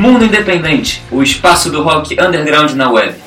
Mundo Independente, o espaço do rock underground na web.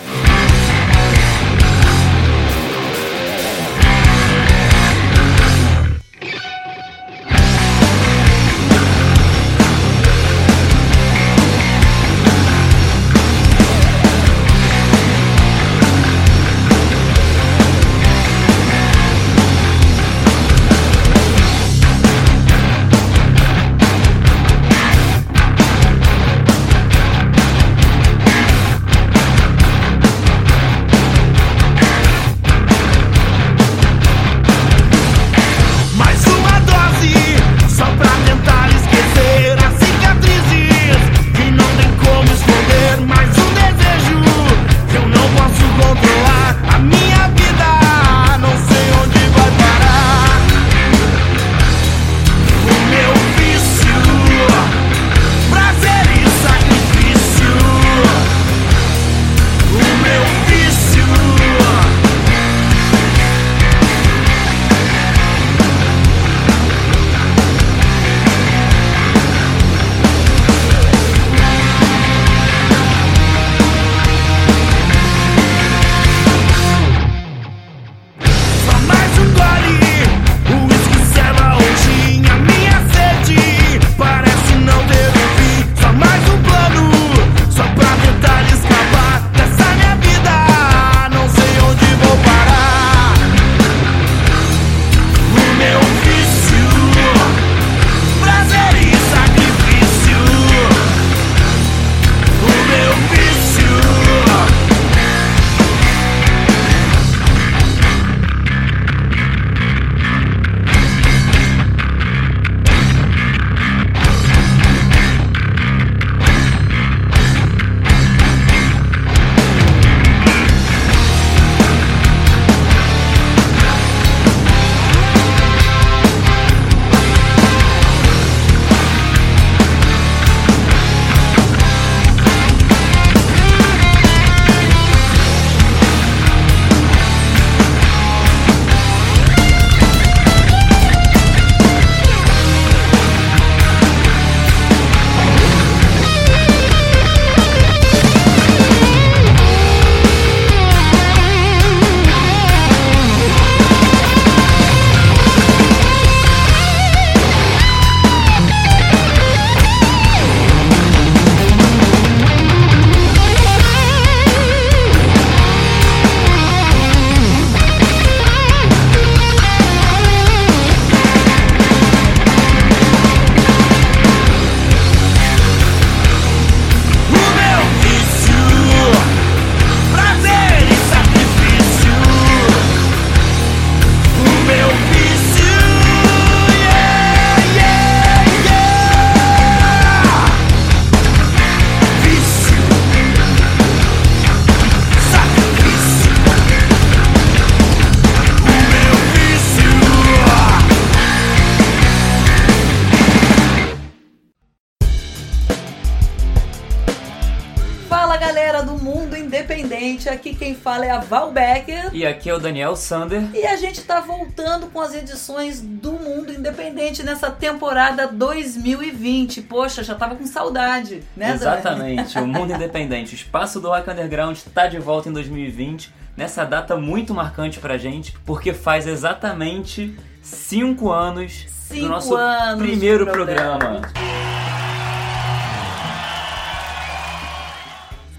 Aqui quem fala é a Val Becker. E aqui é o Daniel Sander. E a gente tá voltando com as edições do Mundo Independente nessa temporada 2020. Poxa, já tava com saudade, né? Exatamente, o Mundo Independente, o espaço do rock underground, tá de volta em 2020, nessa data muito marcante pra gente, porque faz exatamente 5 anos do nosso primeiro programa.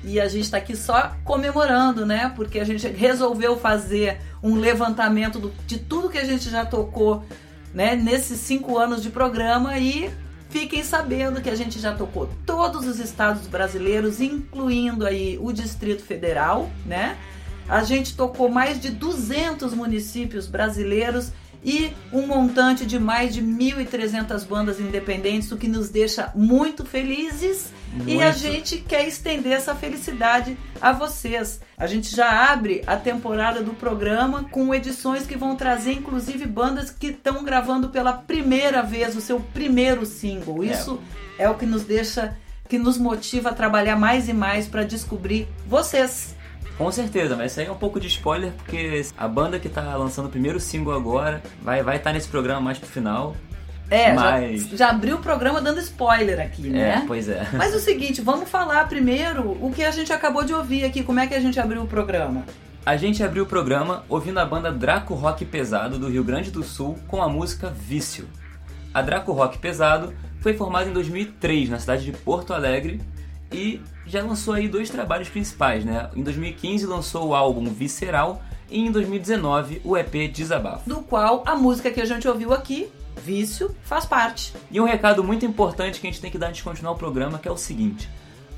E a gente está aqui só comemorando, né? Porque a gente resolveu fazer um levantamento de tudo que a gente já tocou, né? Nesses 5 anos de programa. E fiquem sabendo que a gente já tocou todos os estados brasileiros, incluindo aí o Distrito Federal, né? A gente tocou mais de 200 municípios brasileiros e um montante de mais de 1.300 bandas independentes, o que nos deixa muito felizes. Muito. E a gente quer estender essa felicidade a vocês. A gente já abre a temporada do programa com edições que vão trazer, inclusive, bandas que estão gravando pela primeira vez o seu primeiro single. Isso é o que nos deixa, que nos motiva a trabalhar mais e mais para descobrir vocês. Com certeza, mas isso aí é um pouco de spoiler, porque a banda que tá lançando o primeiro single agora vai estar nesse programa mais pro final. Mas... já abriu o programa dando spoiler aqui, né? Pois é. Mas o seguinte, vamos falar primeiro o que a gente acabou de ouvir aqui. Como é que a gente abriu o programa? A gente abriu o programa ouvindo a banda Draco Rock Pesado do Rio Grande do Sul com a música Vício. A Draco Rock Pesado foi formada em 2003 na cidade de Porto Alegre e já lançou aí 2 trabalhos principais, né? Em 2015 lançou o álbum Visceral e em 2019 o EP Desabafo. Do qual a música que a gente ouviu aqui, Vício, faz parte. E um recado muito importante que a gente tem que dar antes de continuar o programa, que é o seguinte.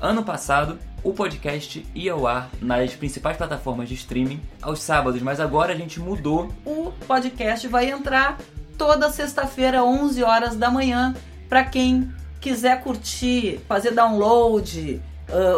Ano passado, o podcast ia ao ar nas principais plataformas de streaming aos sábados, mas agora a gente mudou. O podcast vai entrar toda sexta-feira, 11 horas da manhã, para quem quiser curtir, fazer download,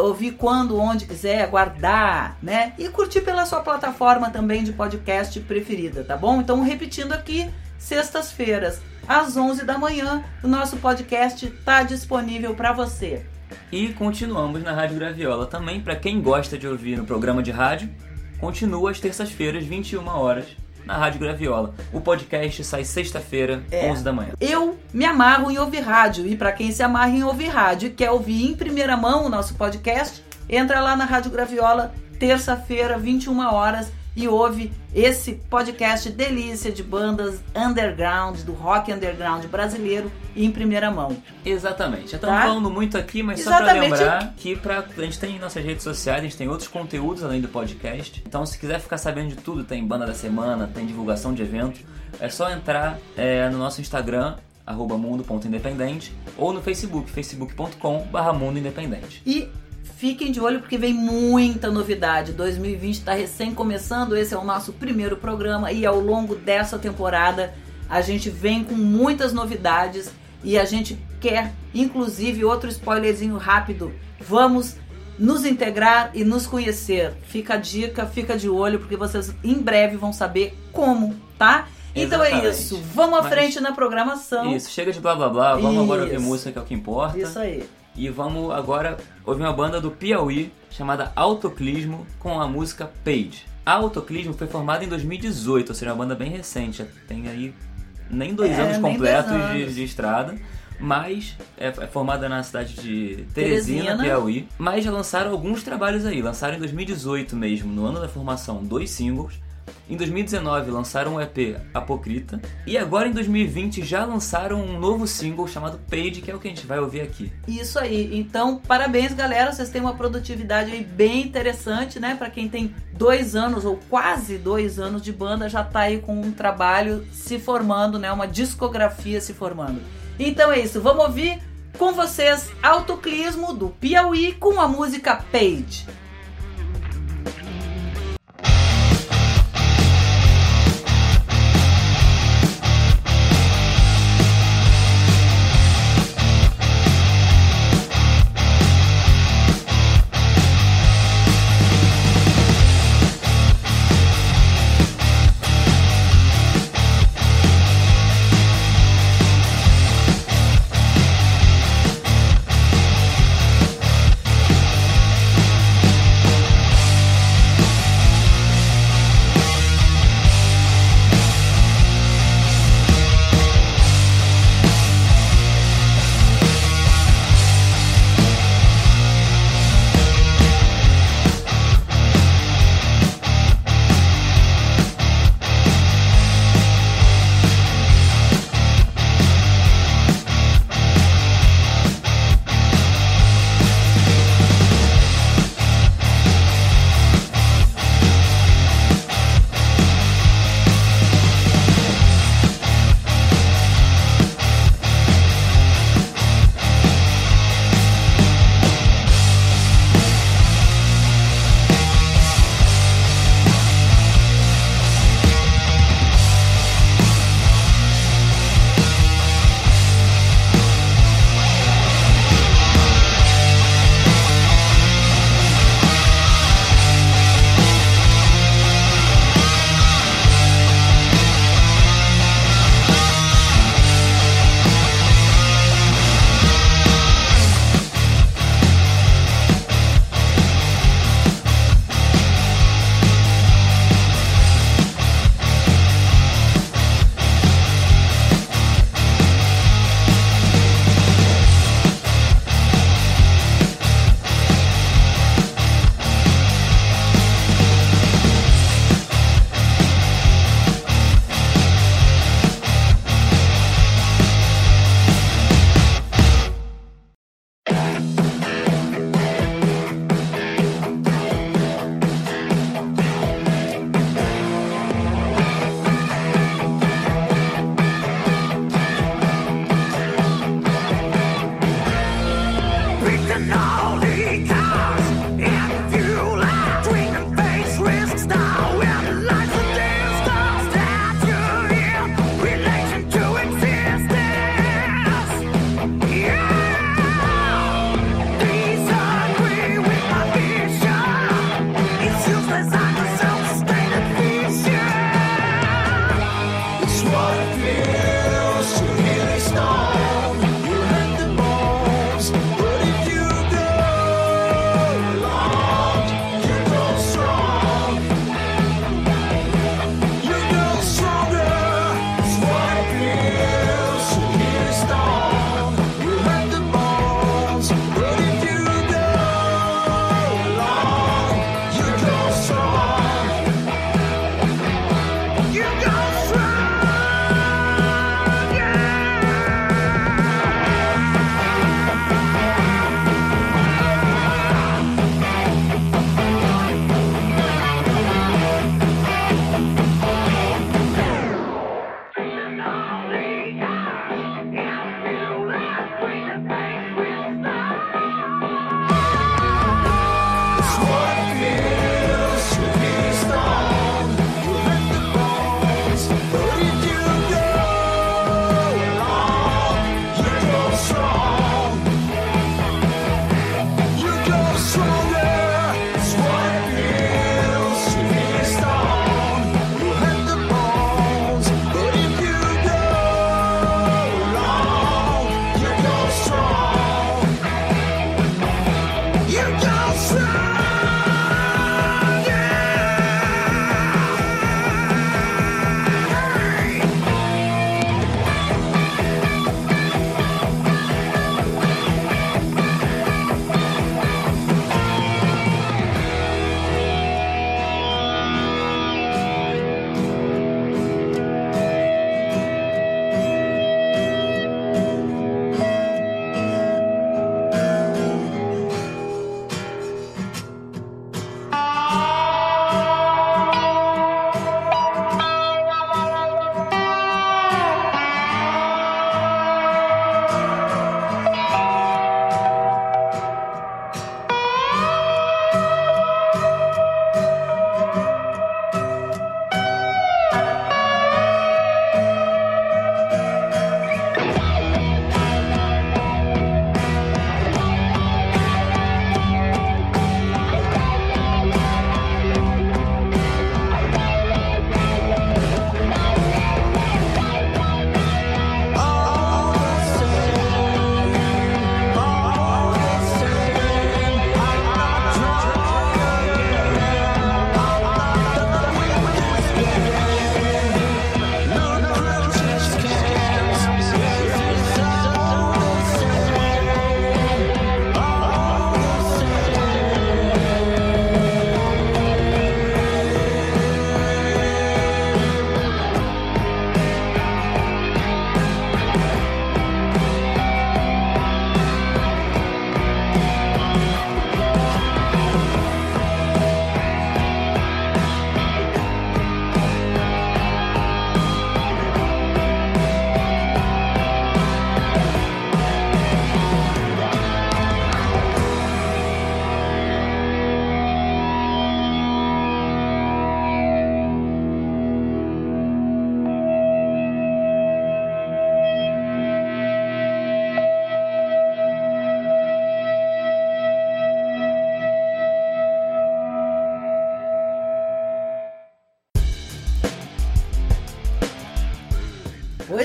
ouvir quando, onde quiser, guardar, né? E curtir pela sua plataforma também de podcast preferida, tá bom? Então, repetindo aqui, sextas-feiras, às 11 da manhã, o nosso podcast está disponível para você. E continuamos na Rádio Graviola também, para quem gosta de ouvir no programa de rádio, continua às terças-feiras, 21 horas, na Rádio Graviola. O podcast sai sexta-feira, 11 da manhã. Eu me amarro em ouvir rádio, e para quem se amarra em ouvir rádio e quer ouvir em primeira mão o nosso podcast, entra lá na Rádio Graviola, terça-feira, 21 horas, e ouve esse podcast delícia de bandas underground, do rock underground brasileiro, em primeira mão. Exatamente. Já estamos falando muito aqui, mas só para lembrar que a gente tem nossas redes sociais, a gente tem outros conteúdos além do podcast. Então, se quiser ficar sabendo de tudo, tem banda da semana, tem divulgação de evento, é só entrar no nosso Instagram, @mundo.independente, ou no Facebook, facebook.com/mundoindependente. E fiquem de olho porque vem muita novidade. 2020 está recém começando, esse é o nosso primeiro programa e ao longo dessa temporada a gente vem com muitas novidades e a gente quer, inclusive, outro spoilerzinho rápido. Vamos nos integrar e nos conhecer. Fica a dica, fica de olho porque vocês em breve vão saber como, tá? Então é isso, vamos à frente na programação. Isso, chega de blá blá blá, vamos agora ouvir música que é o que importa. Isso aí. E vamos agora ouvir uma banda do Piauí chamada Autoclismo com a música Page. A Autoclismo foi formada em 2018, ou seja, uma banda bem recente, já tem aí nem 2 anos completos de estrada, mas é formada na cidade de Teresina, Piauí, mas já lançaram alguns trabalhos aí, lançaram em 2018 mesmo, no ano da formação, 2 singles. Em 2019 lançaram o EP Apocrita e agora em 2020 já lançaram um novo single chamado Page, que é o que a gente vai ouvir aqui. Isso aí, então parabéns galera, vocês têm uma produtividade aí bem interessante, né? Pra quem tem 2 anos ou quase 2 anos de banda, já tá aí com um trabalho se formando, né? Uma discografia se formando. Então é isso, vamos ouvir com vocês Autoclismo do Piauí com a música Page.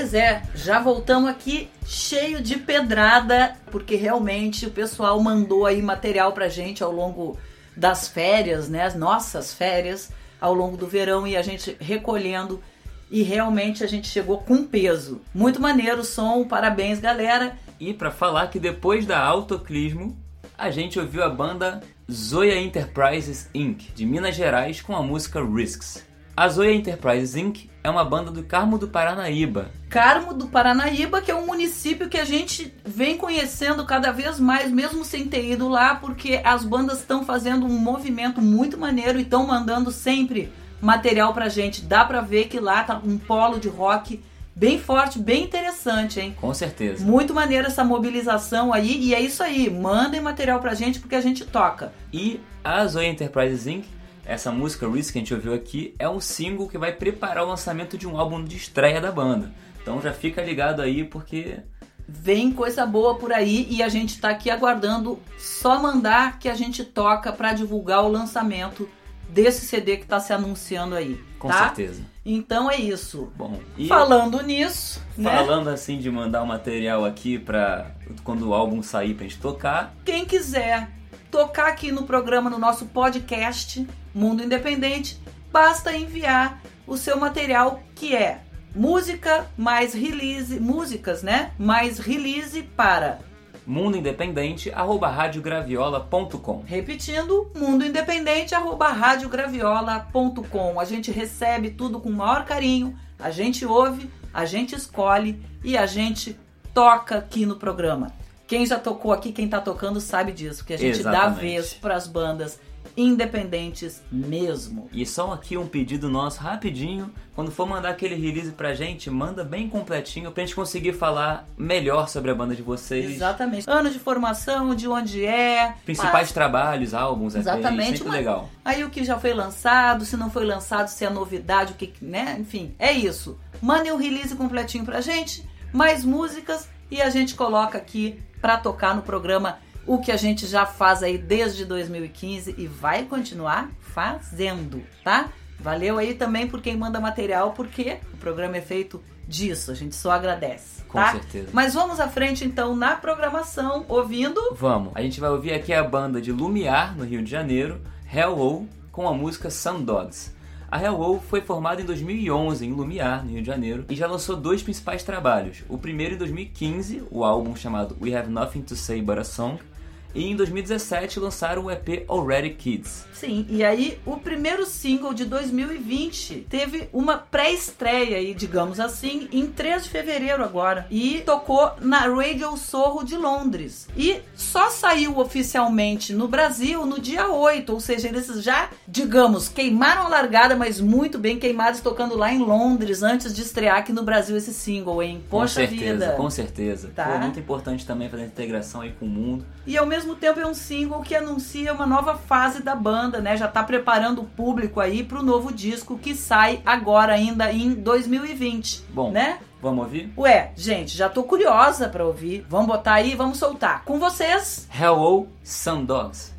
Pois é, já voltamos aqui cheio de pedrada, porque realmente o pessoal mandou aí material pra gente ao longo das férias, né? As nossas férias ao longo do verão e a gente recolhendo e realmente a gente chegou com peso. Muito maneiro o som, parabéns galera. E pra falar que depois da Autoclismo, a gente ouviu a banda Zoia Enterprises Inc. de Minas Gerais com a música Risks. A Zoia Enterprises Inc. é uma banda do Carmo do Paranaíba. Carmo do Paranaíba, que é um município que a gente vem conhecendo cada vez mais, mesmo sem ter ido lá, porque as bandas estão fazendo um movimento muito maneiro e estão mandando sempre material pra gente. Dá pra ver que lá tá um polo de rock bem forte, bem interessante, hein? Com certeza. Muito maneiro essa mobilização aí, e é isso aí. Mandem material pra gente, porque a gente toca. E a Zoia Enterprises Inc., essa música Risk que a gente ouviu aqui é um single que vai preparar o lançamento de um álbum de estreia da banda. Então já fica ligado aí porque vem coisa boa por aí e a gente tá aqui aguardando só mandar que a gente toca pra divulgar o lançamento desse CD que tá se anunciando aí. Com certeza. Então é isso. Bom, e falando nisso, falando, né, assim de mandar o material aqui pra quando o álbum sair pra gente tocar. Quem quiser tocar aqui no programa, no nosso podcast Mundo Independente, basta enviar o seu material, que é música mais release, músicas, né? Mais release para mundoindependente@radiograviola.com. Repetindo, mundoindependente@radiograviola.com. A gente recebe tudo com o maior carinho, a gente ouve, a gente escolhe e a gente toca aqui no programa. Quem já tocou aqui, quem tá tocando sabe disso, porque a gente dá vez pras bandas independentes mesmo. E só aqui um pedido nosso rapidinho: quando for mandar aquele release pra gente, manda bem completinho pra gente conseguir falar melhor sobre a banda de vocês. Exatamente. Anos de formação, de onde é, principais trabalhos, álbuns, exatamente, sempre legal. Aí o que já foi lançado, se não foi lançado, se é novidade, o que, né? Enfim, é isso. Mandem o release completinho pra gente, mais músicas, e a gente coloca aqui pra tocar no programa. O que a gente já faz aí desde 2015 e vai continuar fazendo, tá? Valeu aí também por quem manda material, porque o programa é feito disso, a gente só agradece, tá? Com certeza. Mas vamos à frente então na programação, ouvindo... Vamos, a gente vai ouvir aqui a banda de Lumiar, no Rio de Janeiro, Hell Owl, com a música Sun Dogs. A Hell Owl foi formada em 2011 em Lumiar, no Rio de Janeiro, e já lançou dois principais trabalhos. O primeiro em 2015, o álbum chamado We Have Nothing To Say But A Song, e em 2017 lançaram o EP Already Kids. Sim, e aí o primeiro single de 2020 teve uma pré-estreia aí, digamos assim, em 3 de fevereiro agora. E tocou na Radio Sorro de Londres. E só saiu oficialmente no Brasil no dia 8, ou seja, eles já, digamos, queimaram a largada, mas muito bem queimados, tocando lá em Londres antes de estrear aqui no Brasil esse single, hein? Poxa vida! Com certeza, tá? Pô, muito importante também fazer a integração aí com o mundo. E ao mesmo tempo é um single que anuncia uma nova fase da banda, né? Já tá preparando o público aí pro novo disco que sai agora ainda em 2020. Bom, né? Vamos ouvir? Ué, gente, já tô curiosa pra ouvir. Vamos botar aí, vamos soltar. Com vocês, Hell Owl, Sun Dogs.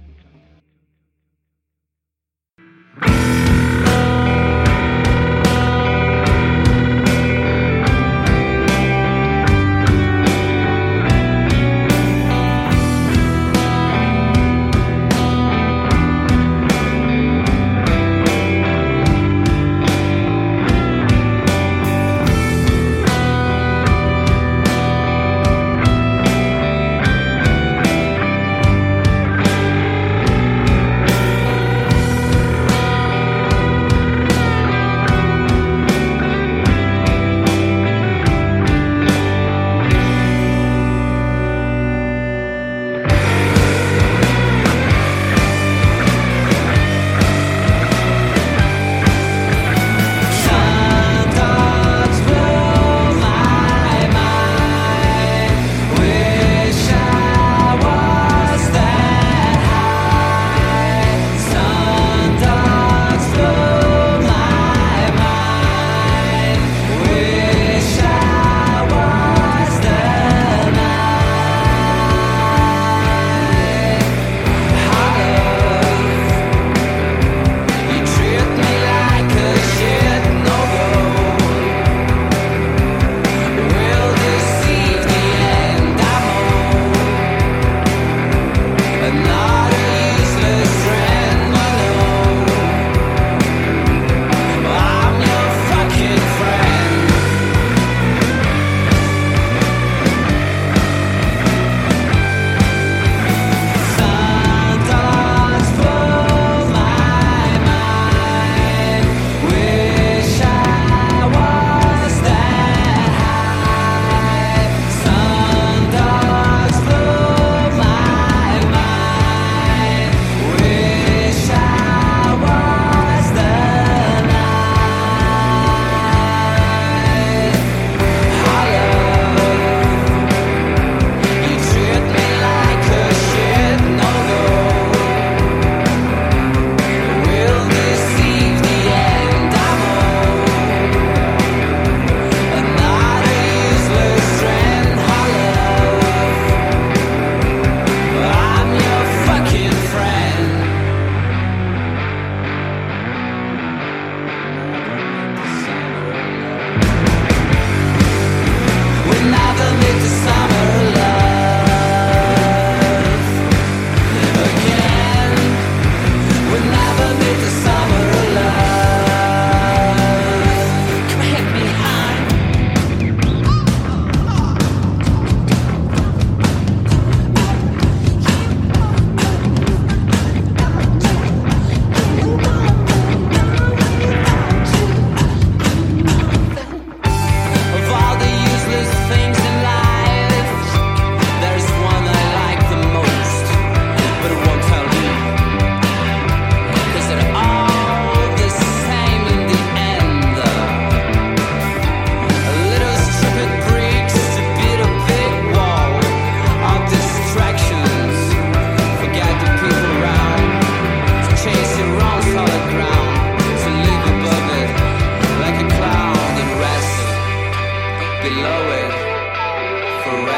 breaking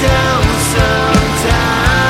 down sometimes.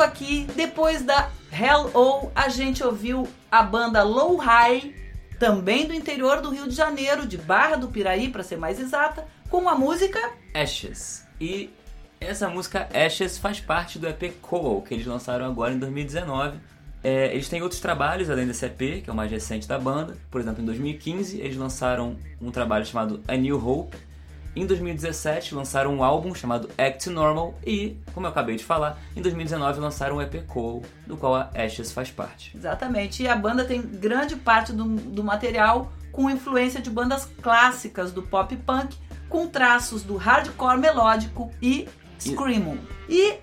Seguindo aqui, depois da Hell Owl, a gente ouviu a banda Low High, também do interior do Rio de Janeiro, de Barra do Piraí, para ser mais exata, com a música Ashes. E essa música Ashes faz parte do EP Coal, que eles lançaram agora em 2019. Eles têm outros trabalhos além desse EP, que é o mais recente da banda. Por exemplo, em 2015 eles lançaram um trabalho chamado A New Hope. Em 2017 lançaram um álbum chamado Act Normal. E, como eu acabei de falar, em 2019 lançaram o EP Coal, do qual a Ashes faz parte. Exatamente, e a banda tem grande parte do material com influência de bandas clássicas do pop punk, com traços do hardcore melódico e screamo. E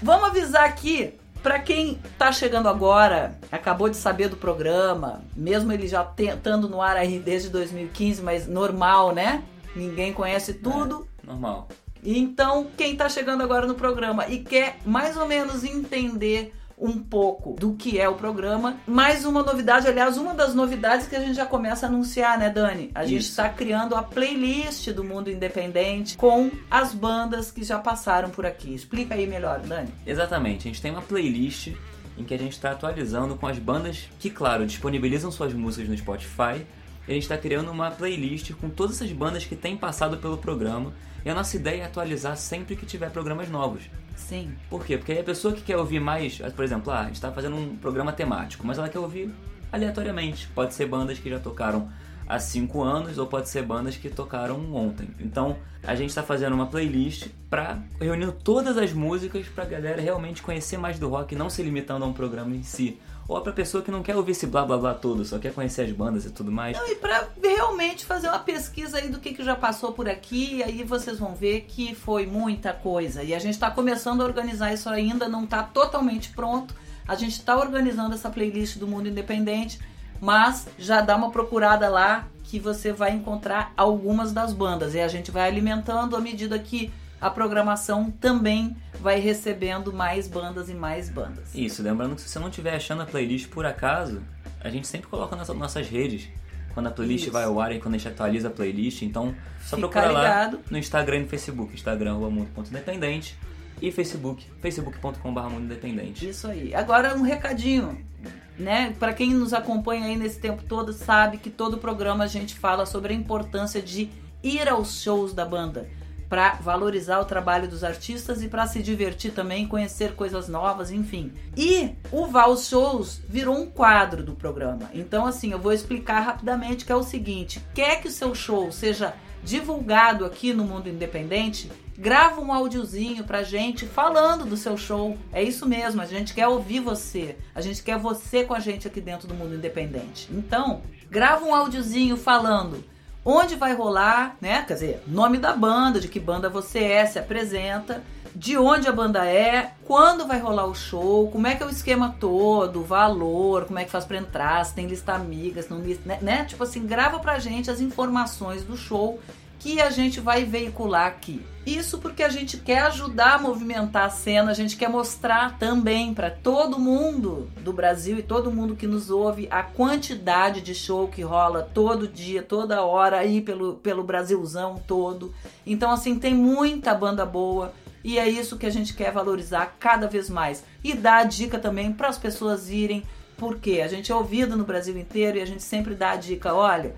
vamos avisar aqui, para quem tá chegando agora, acabou de saber do programa, mesmo ele já estando no ar aí desde 2015, mas normal, né? Ninguém conhece tudo. É, normal. Então, quem tá chegando agora no programa e quer mais ou menos entender um pouco do que é o programa, mais uma novidade, aliás, uma das novidades que a gente já começa a anunciar, né, Dani? A gente está criando a playlist do Mundo Independente com as bandas que já passaram por aqui. Explica aí melhor, Dani. Exatamente, a gente tem uma playlist em que a gente está atualizando com as bandas que, claro, disponibilizam suas músicas no Spotify. A gente está criando uma playlist com todas essas bandas que têm passado pelo programa, e a nossa ideia é atualizar sempre que tiver programas novos. Sim. Por quê? Porque aí a pessoa que quer ouvir mais, por exemplo, a gente está fazendo um programa temático, mas ela quer ouvir aleatoriamente. Pode ser bandas que já tocaram há 5 anos, ou pode ser bandas que tocaram ontem. Então, a gente está fazendo uma playlist para reunir todas as músicas para a galera realmente conhecer mais do rock, não se limitando a um programa em si. Ou pra pessoa que não quer ouvir esse blá blá blá todo, só quer conhecer as bandas e tudo mais. Não, e pra realmente fazer uma pesquisa aí do que já passou por aqui, e aí vocês vão ver que foi muita coisa. E a gente tá começando a organizar isso ainda, não tá totalmente pronto. A gente tá organizando essa playlist do Mundo Independente, mas já dá uma procurada lá que você vai encontrar algumas das bandas. E a gente vai alimentando à medida que a programação também vai recebendo mais bandas e mais bandas. Isso, lembrando que se você não estiver achando a playlist por acaso, a gente sempre coloca nas nossas redes, quando a playlist vai ao ar e quando a gente atualiza a playlist, então só procura lá no Instagram e no Facebook, instagram@mundo.independente e Facebook, facebook.com/mundoindependente. Isso aí. Agora um recadinho, né? Para quem nos acompanha aí nesse tempo todo sabe que todo programa a gente fala sobre a importância de ir aos shows da banda, para valorizar o trabalho dos artistas e para se divertir também, conhecer coisas novas, enfim. E o Vá aos Shows virou um quadro do programa. Então, assim, eu vou explicar rapidamente que é o seguinte. Quer que o seu show seja divulgado aqui no Mundo Independente? Grava um áudiozinho pra gente falando do seu show. É isso mesmo, a gente quer ouvir você. A gente quer você com a gente aqui dentro do Mundo Independente. Então, grava um áudiozinho falando onde vai rolar, né? Quer dizer, nome da banda, de que banda você é, se apresenta, de onde a banda é, quando vai rolar o show, como é que é o esquema todo, o valor, como é que faz pra entrar, se tem lista amiga, se não lista, né? Tipo assim, grava pra gente as informações do show que a gente vai veicular aqui. Isso porque a gente quer ajudar a movimentar a cena, a gente quer mostrar também para todo mundo do Brasil e todo mundo que nos ouve a quantidade de show que rola todo dia, toda hora aí pelo Brasilzão todo. Então assim, tem muita banda boa e é isso que a gente quer valorizar cada vez mais. E dar a dica também para as pessoas irem, porque a gente é ouvido no Brasil inteiro e a gente sempre dá a dica, olha,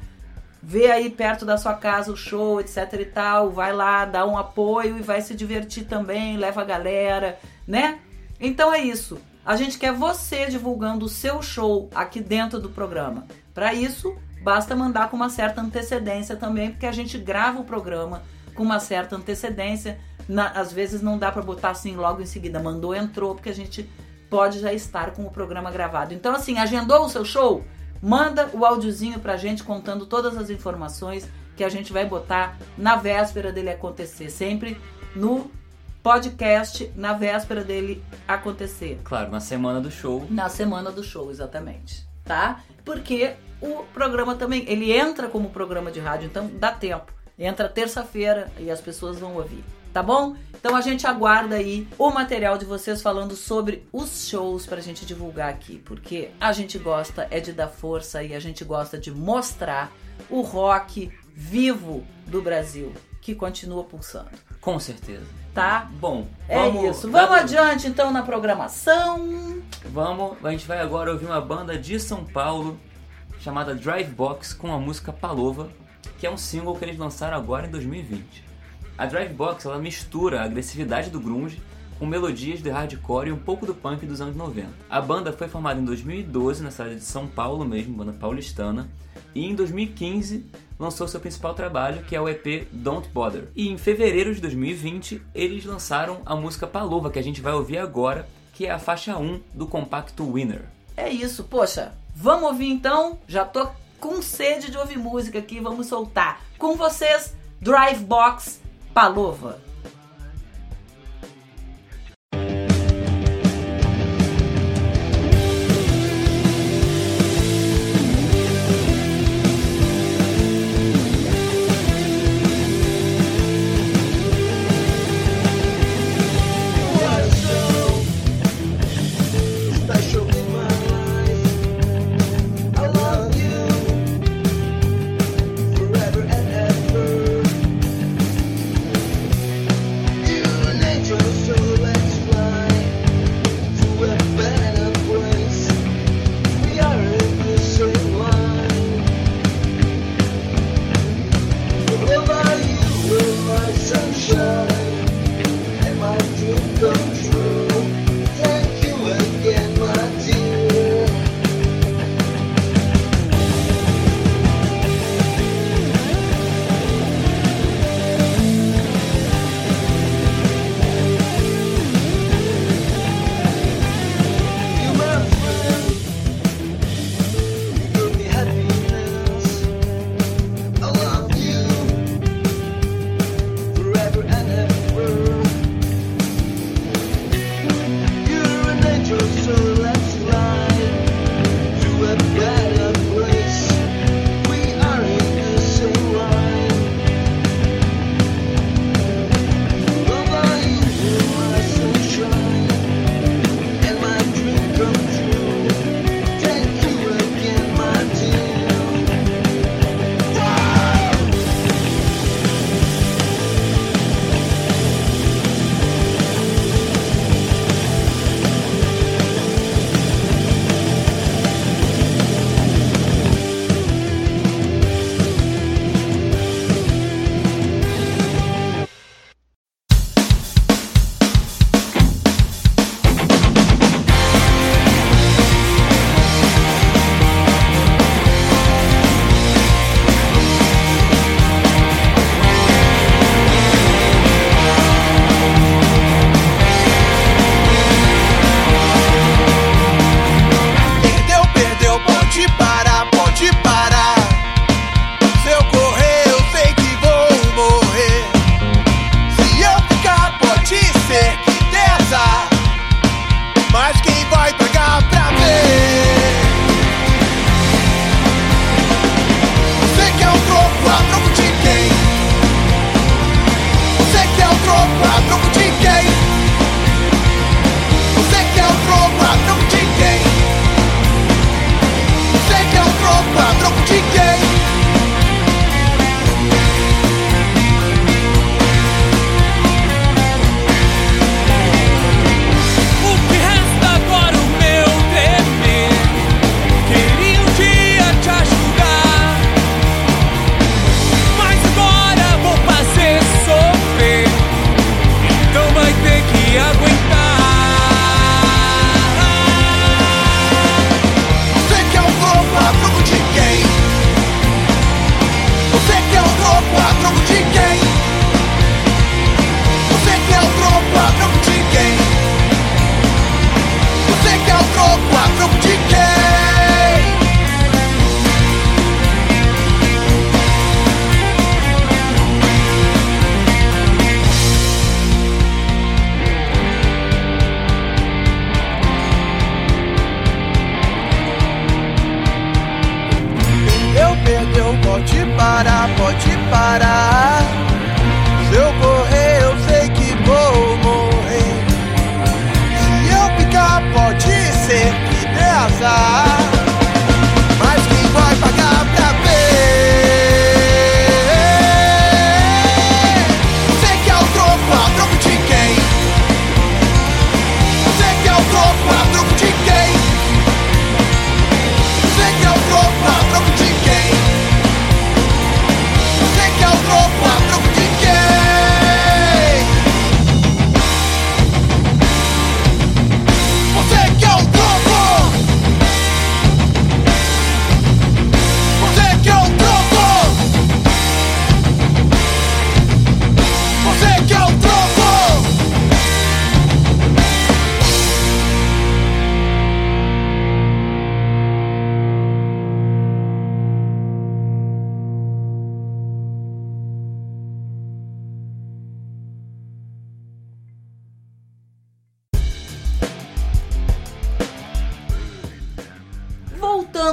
vê aí perto da sua casa o show, etc e tal, vai lá, dá um apoio e vai se divertir também, leva a galera, né? Então é isso, a gente quer você divulgando o seu show aqui dentro do programa. Para isso, basta mandar com uma certa antecedência também, porque a gente grava o programa com uma certa antecedência, às vezes não dá para botar assim logo em seguida, mandou, entrou, porque a gente pode já estar com o programa gravado. Então assim, agendou o seu show? Manda o áudiozinho pra gente contando todas as informações que a gente vai botar na véspera dele acontecer. Sempre no podcast, na véspera dele acontecer. Claro, na semana do show. Na semana do show, exatamente. Tá? Porque o programa também, ele entra como programa de rádio, então dá tempo. Entra terça-feira e as pessoas vão ouvir. Tá bom? Então a gente aguarda aí o material de vocês falando sobre os shows pra gente divulgar aqui, porque a gente gosta é de dar força e a gente gosta de mostrar o rock vivo do Brasil, que continua pulsando. Com certeza. Tá? Bom, é isso. Vamos adiante então na programação. Vamos, a gente vai agora ouvir uma banda de São Paulo chamada Drivebox com a música Palova, que é um single que eles lançaram agora em 2020. A Drivebox, ela mistura a agressividade do grunge com melodias de hardcore e um pouco do punk dos anos 90. A banda foi formada em 2012 na cidade de São Paulo mesmo, banda paulistana, e em 2015 lançou seu principal trabalho, que é o EP Don't Bother. E em fevereiro de 2020 eles lançaram a música Palova, que a gente vai ouvir agora, que é a faixa 1 do compacto Winner. É isso, poxa, vamos ouvir então? Já tô com sede de ouvir música aqui, vamos soltar. Com vocês, Drivebox, Palova.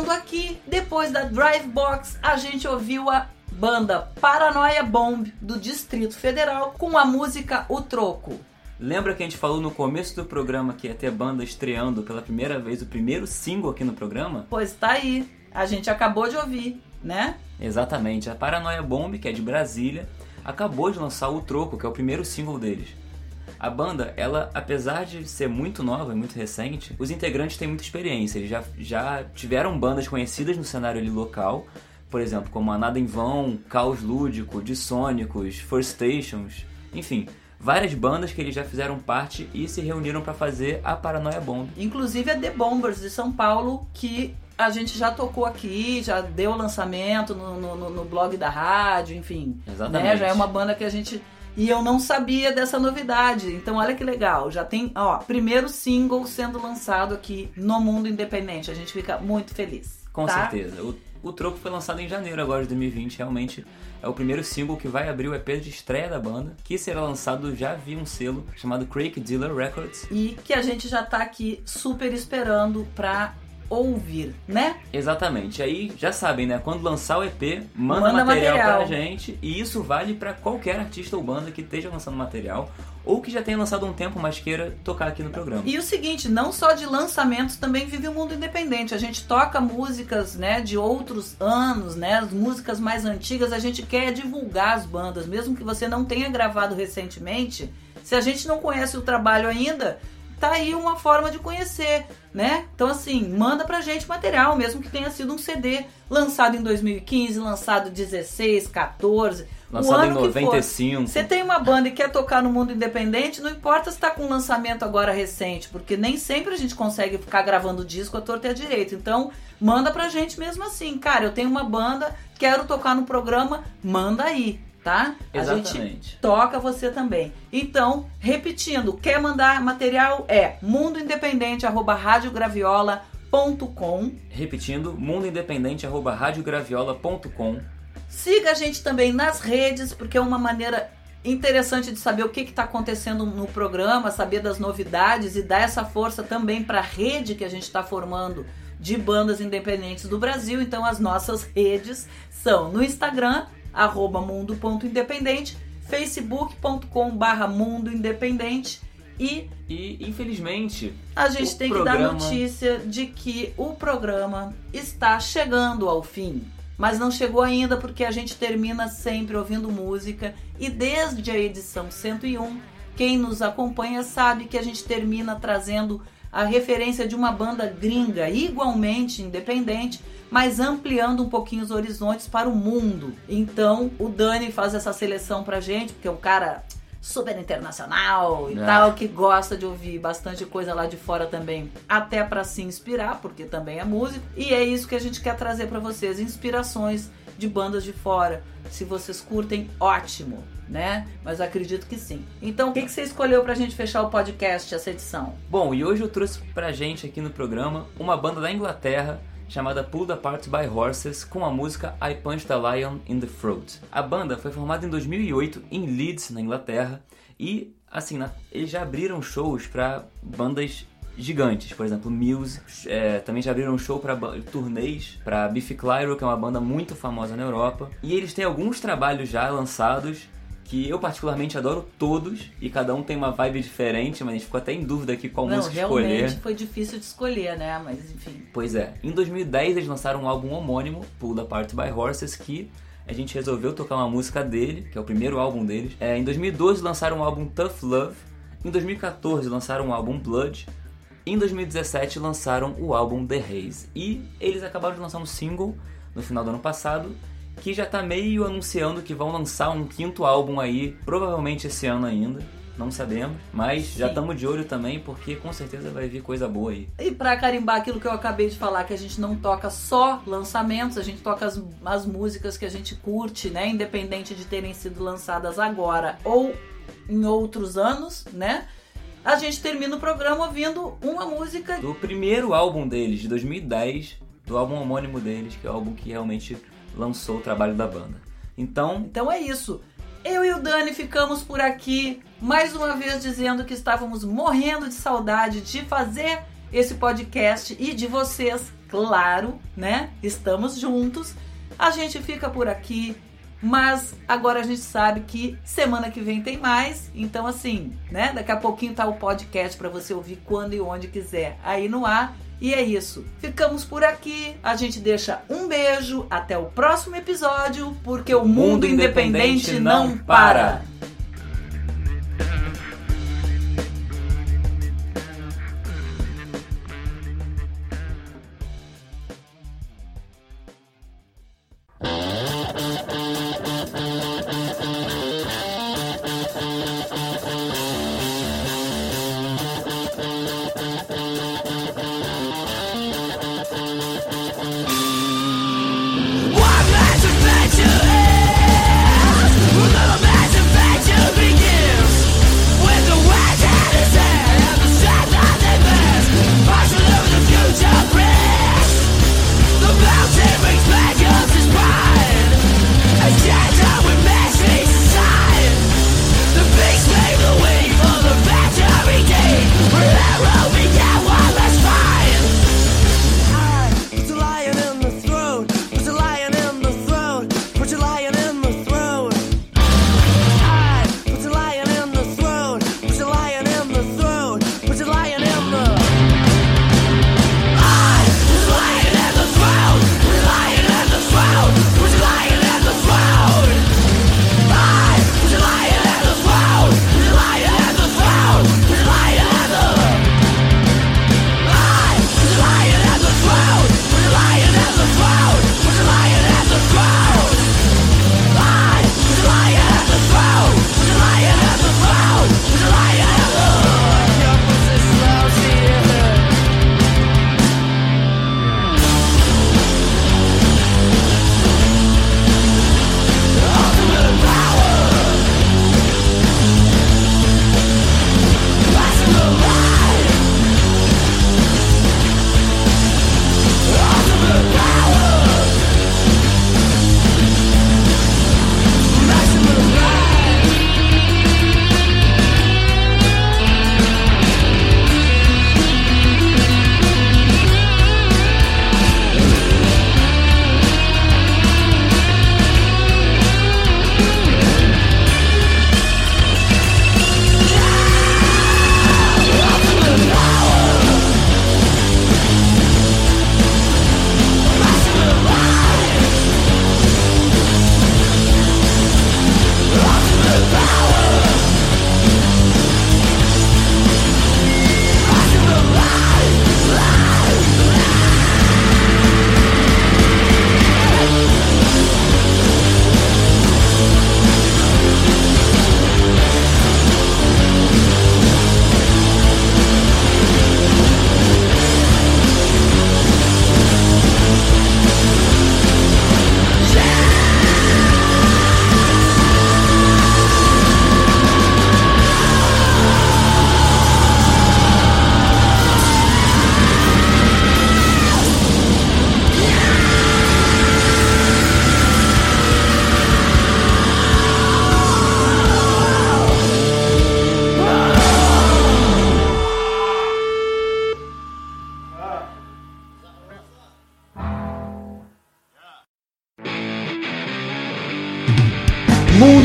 voltando aqui, depois da Drive Box, a gente ouviu a banda Paranoia Bomb do Distrito Federal com a música O Troco. Lembra que a gente falou no começo do programa que ia ter banda estreando pela primeira vez o primeiro single aqui no programa? Pois tá aí, a gente acabou de ouvir, né? Exatamente, a Paranoia Bomb, que é de Brasília, acabou de lançar O Troco, que é o primeiro single deles. A banda, ela, apesar de ser muito nova e muito recente, os integrantes têm muita experiência, eles já tiveram bandas conhecidas no cenário ali local, por exemplo, como a Nada em Vão, Caos Lúdico, Dissônicos, First Stations, enfim, várias bandas que eles já fizeram parte e se reuniram para fazer a Paranoia Bomb. Inclusive a The Bombers de São Paulo, que a gente já tocou aqui, já deu lançamento no blog da rádio, enfim. Exatamente. Né? Já é uma banda que a gente... E eu não sabia dessa novidade, então olha que legal, já tem, ó, primeiro single sendo lançado aqui no Mundo Independente, a gente fica muito feliz. Com certeza, o Troco foi lançado em janeiro agora de 2020, realmente é o primeiro single que vai abrir o EP de estreia da banda, que será lançado já via um selo chamado Crack Dealer Records. E que a gente já tá aqui super esperando pra... ouvir, né? Exatamente. Aí, já sabem, né? Quando lançar o EP, manda material pra gente. E isso vale pra qualquer artista ou banda que esteja lançando material ou que já tenha lançado um tempo, mas queira tocar aqui no programa. E o seguinte, não só de lançamentos, também vive o Mundo Independente. A gente toca músicas, né, de outros anos, né, as músicas mais antigas. A gente quer divulgar as bandas, mesmo que você não tenha gravado recentemente. Se a gente não conhece o trabalho ainda... tá aí uma forma de conhecer, né? Então, assim, manda pra gente material, mesmo que tenha sido um CD lançado em 2015, lançado em 16, 14... Lançado em 95. Você tem uma banda e quer tocar no Mundo Independente, não importa se tá com um lançamento agora recente, porque nem sempre a gente consegue ficar gravando disco à torta e à direita. Então, manda pra gente mesmo assim. Cara, eu tenho uma banda, quero tocar no programa, manda aí. Tá? Exatamente. A gente toca você também. Então, repetindo, quer mandar material? É mundoindependente@radiograviola.com. Repetindo, mundoindependente@radiograviola.com. Siga a gente também nas redes, porque é uma maneira interessante de saber o que está acontecendo no programa, saber das novidades e dar essa força também para a rede que a gente está formando de bandas independentes do Brasil. Então, as nossas redes são no Instagram, @mundo.independente, facebook.com/mundoindependente e infelizmente a gente tem que dar notícia de que o programa está chegando ao fim, mas não chegou ainda porque a gente termina sempre ouvindo música e desde a edição 101, quem nos acompanha sabe que a gente termina trazendo a referência de uma banda gringa igualmente independente, mas ampliando um pouquinho os horizontes para o mundo. Então, o Dani faz essa seleção pra gente, porque é um cara super internacional e tal, que gosta de ouvir bastante coisa lá de fora também, até pra se inspirar, porque também é músico. E é isso que a gente quer trazer pra vocês, inspirações de bandas de fora. Se vocês curtem, ótimo, né? Mas eu acredito que sim. Então, o que você escolheu pra gente fechar o podcast, essa edição? Bom, e hoje eu trouxe pra gente aqui no programa uma banda da Inglaterra, chamada Pulled Apart by Horses, com a música I Punched a Lion in the Throat. A banda foi formada em 2008 em Leeds, na Inglaterra, e assim, eles já abriram shows para bandas gigantes, por exemplo, Muse, também já abriram show para turnês para Biffy Clyro, que é uma banda muito famosa na Europa, e eles têm alguns trabalhos já lançados, que eu particularmente adoro todos, e cada um tem uma vibe diferente, mas a gente ficou até em dúvida aqui qual música escolher. Realmente foi difícil de escolher, né? Mas enfim. Pois é. Em 2010 eles lançaram um álbum homônimo, Pulled Apart by Horses, que a gente resolveu tocar uma música dele, que é o primeiro álbum deles. Em 2012 lançaram o álbum Tough Love, em 2014 lançaram o álbum Blood, em 2017 lançaram o álbum The Haze. E eles acabaram de lançar um single no final do ano passado, que já tá meio anunciando que vão lançar um quinto álbum aí, provavelmente esse ano ainda, não sabemos, mas sim, já estamos de olho também, porque com certeza vai vir coisa boa aí. E pra carimbar aquilo que eu acabei de falar, que a gente não toca só lançamentos, a gente toca as músicas que a gente curte, né, independente de terem sido lançadas agora ou em outros anos, né? A gente termina o programa ouvindo uma música do primeiro álbum deles, de 2010, do álbum homônimo deles, que é o álbum que realmente lançou o trabalho da banda. Então é isso. Eu e o Dani ficamos por aqui, mais uma vez dizendo que estávamos morrendo de saudade de fazer esse podcast e de vocês, claro, né? Estamos juntos. A gente fica por aqui, mas agora a gente sabe que semana que vem tem mais. Então, assim, né? Daqui a pouquinho tá o podcast para você ouvir quando e onde quiser aí no ar. E é isso. Ficamos por aqui. A gente deixa um beijo. Até o próximo episódio, porque o Mundo Independente não para.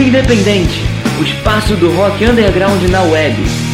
Independente, o espaço do rock underground na web.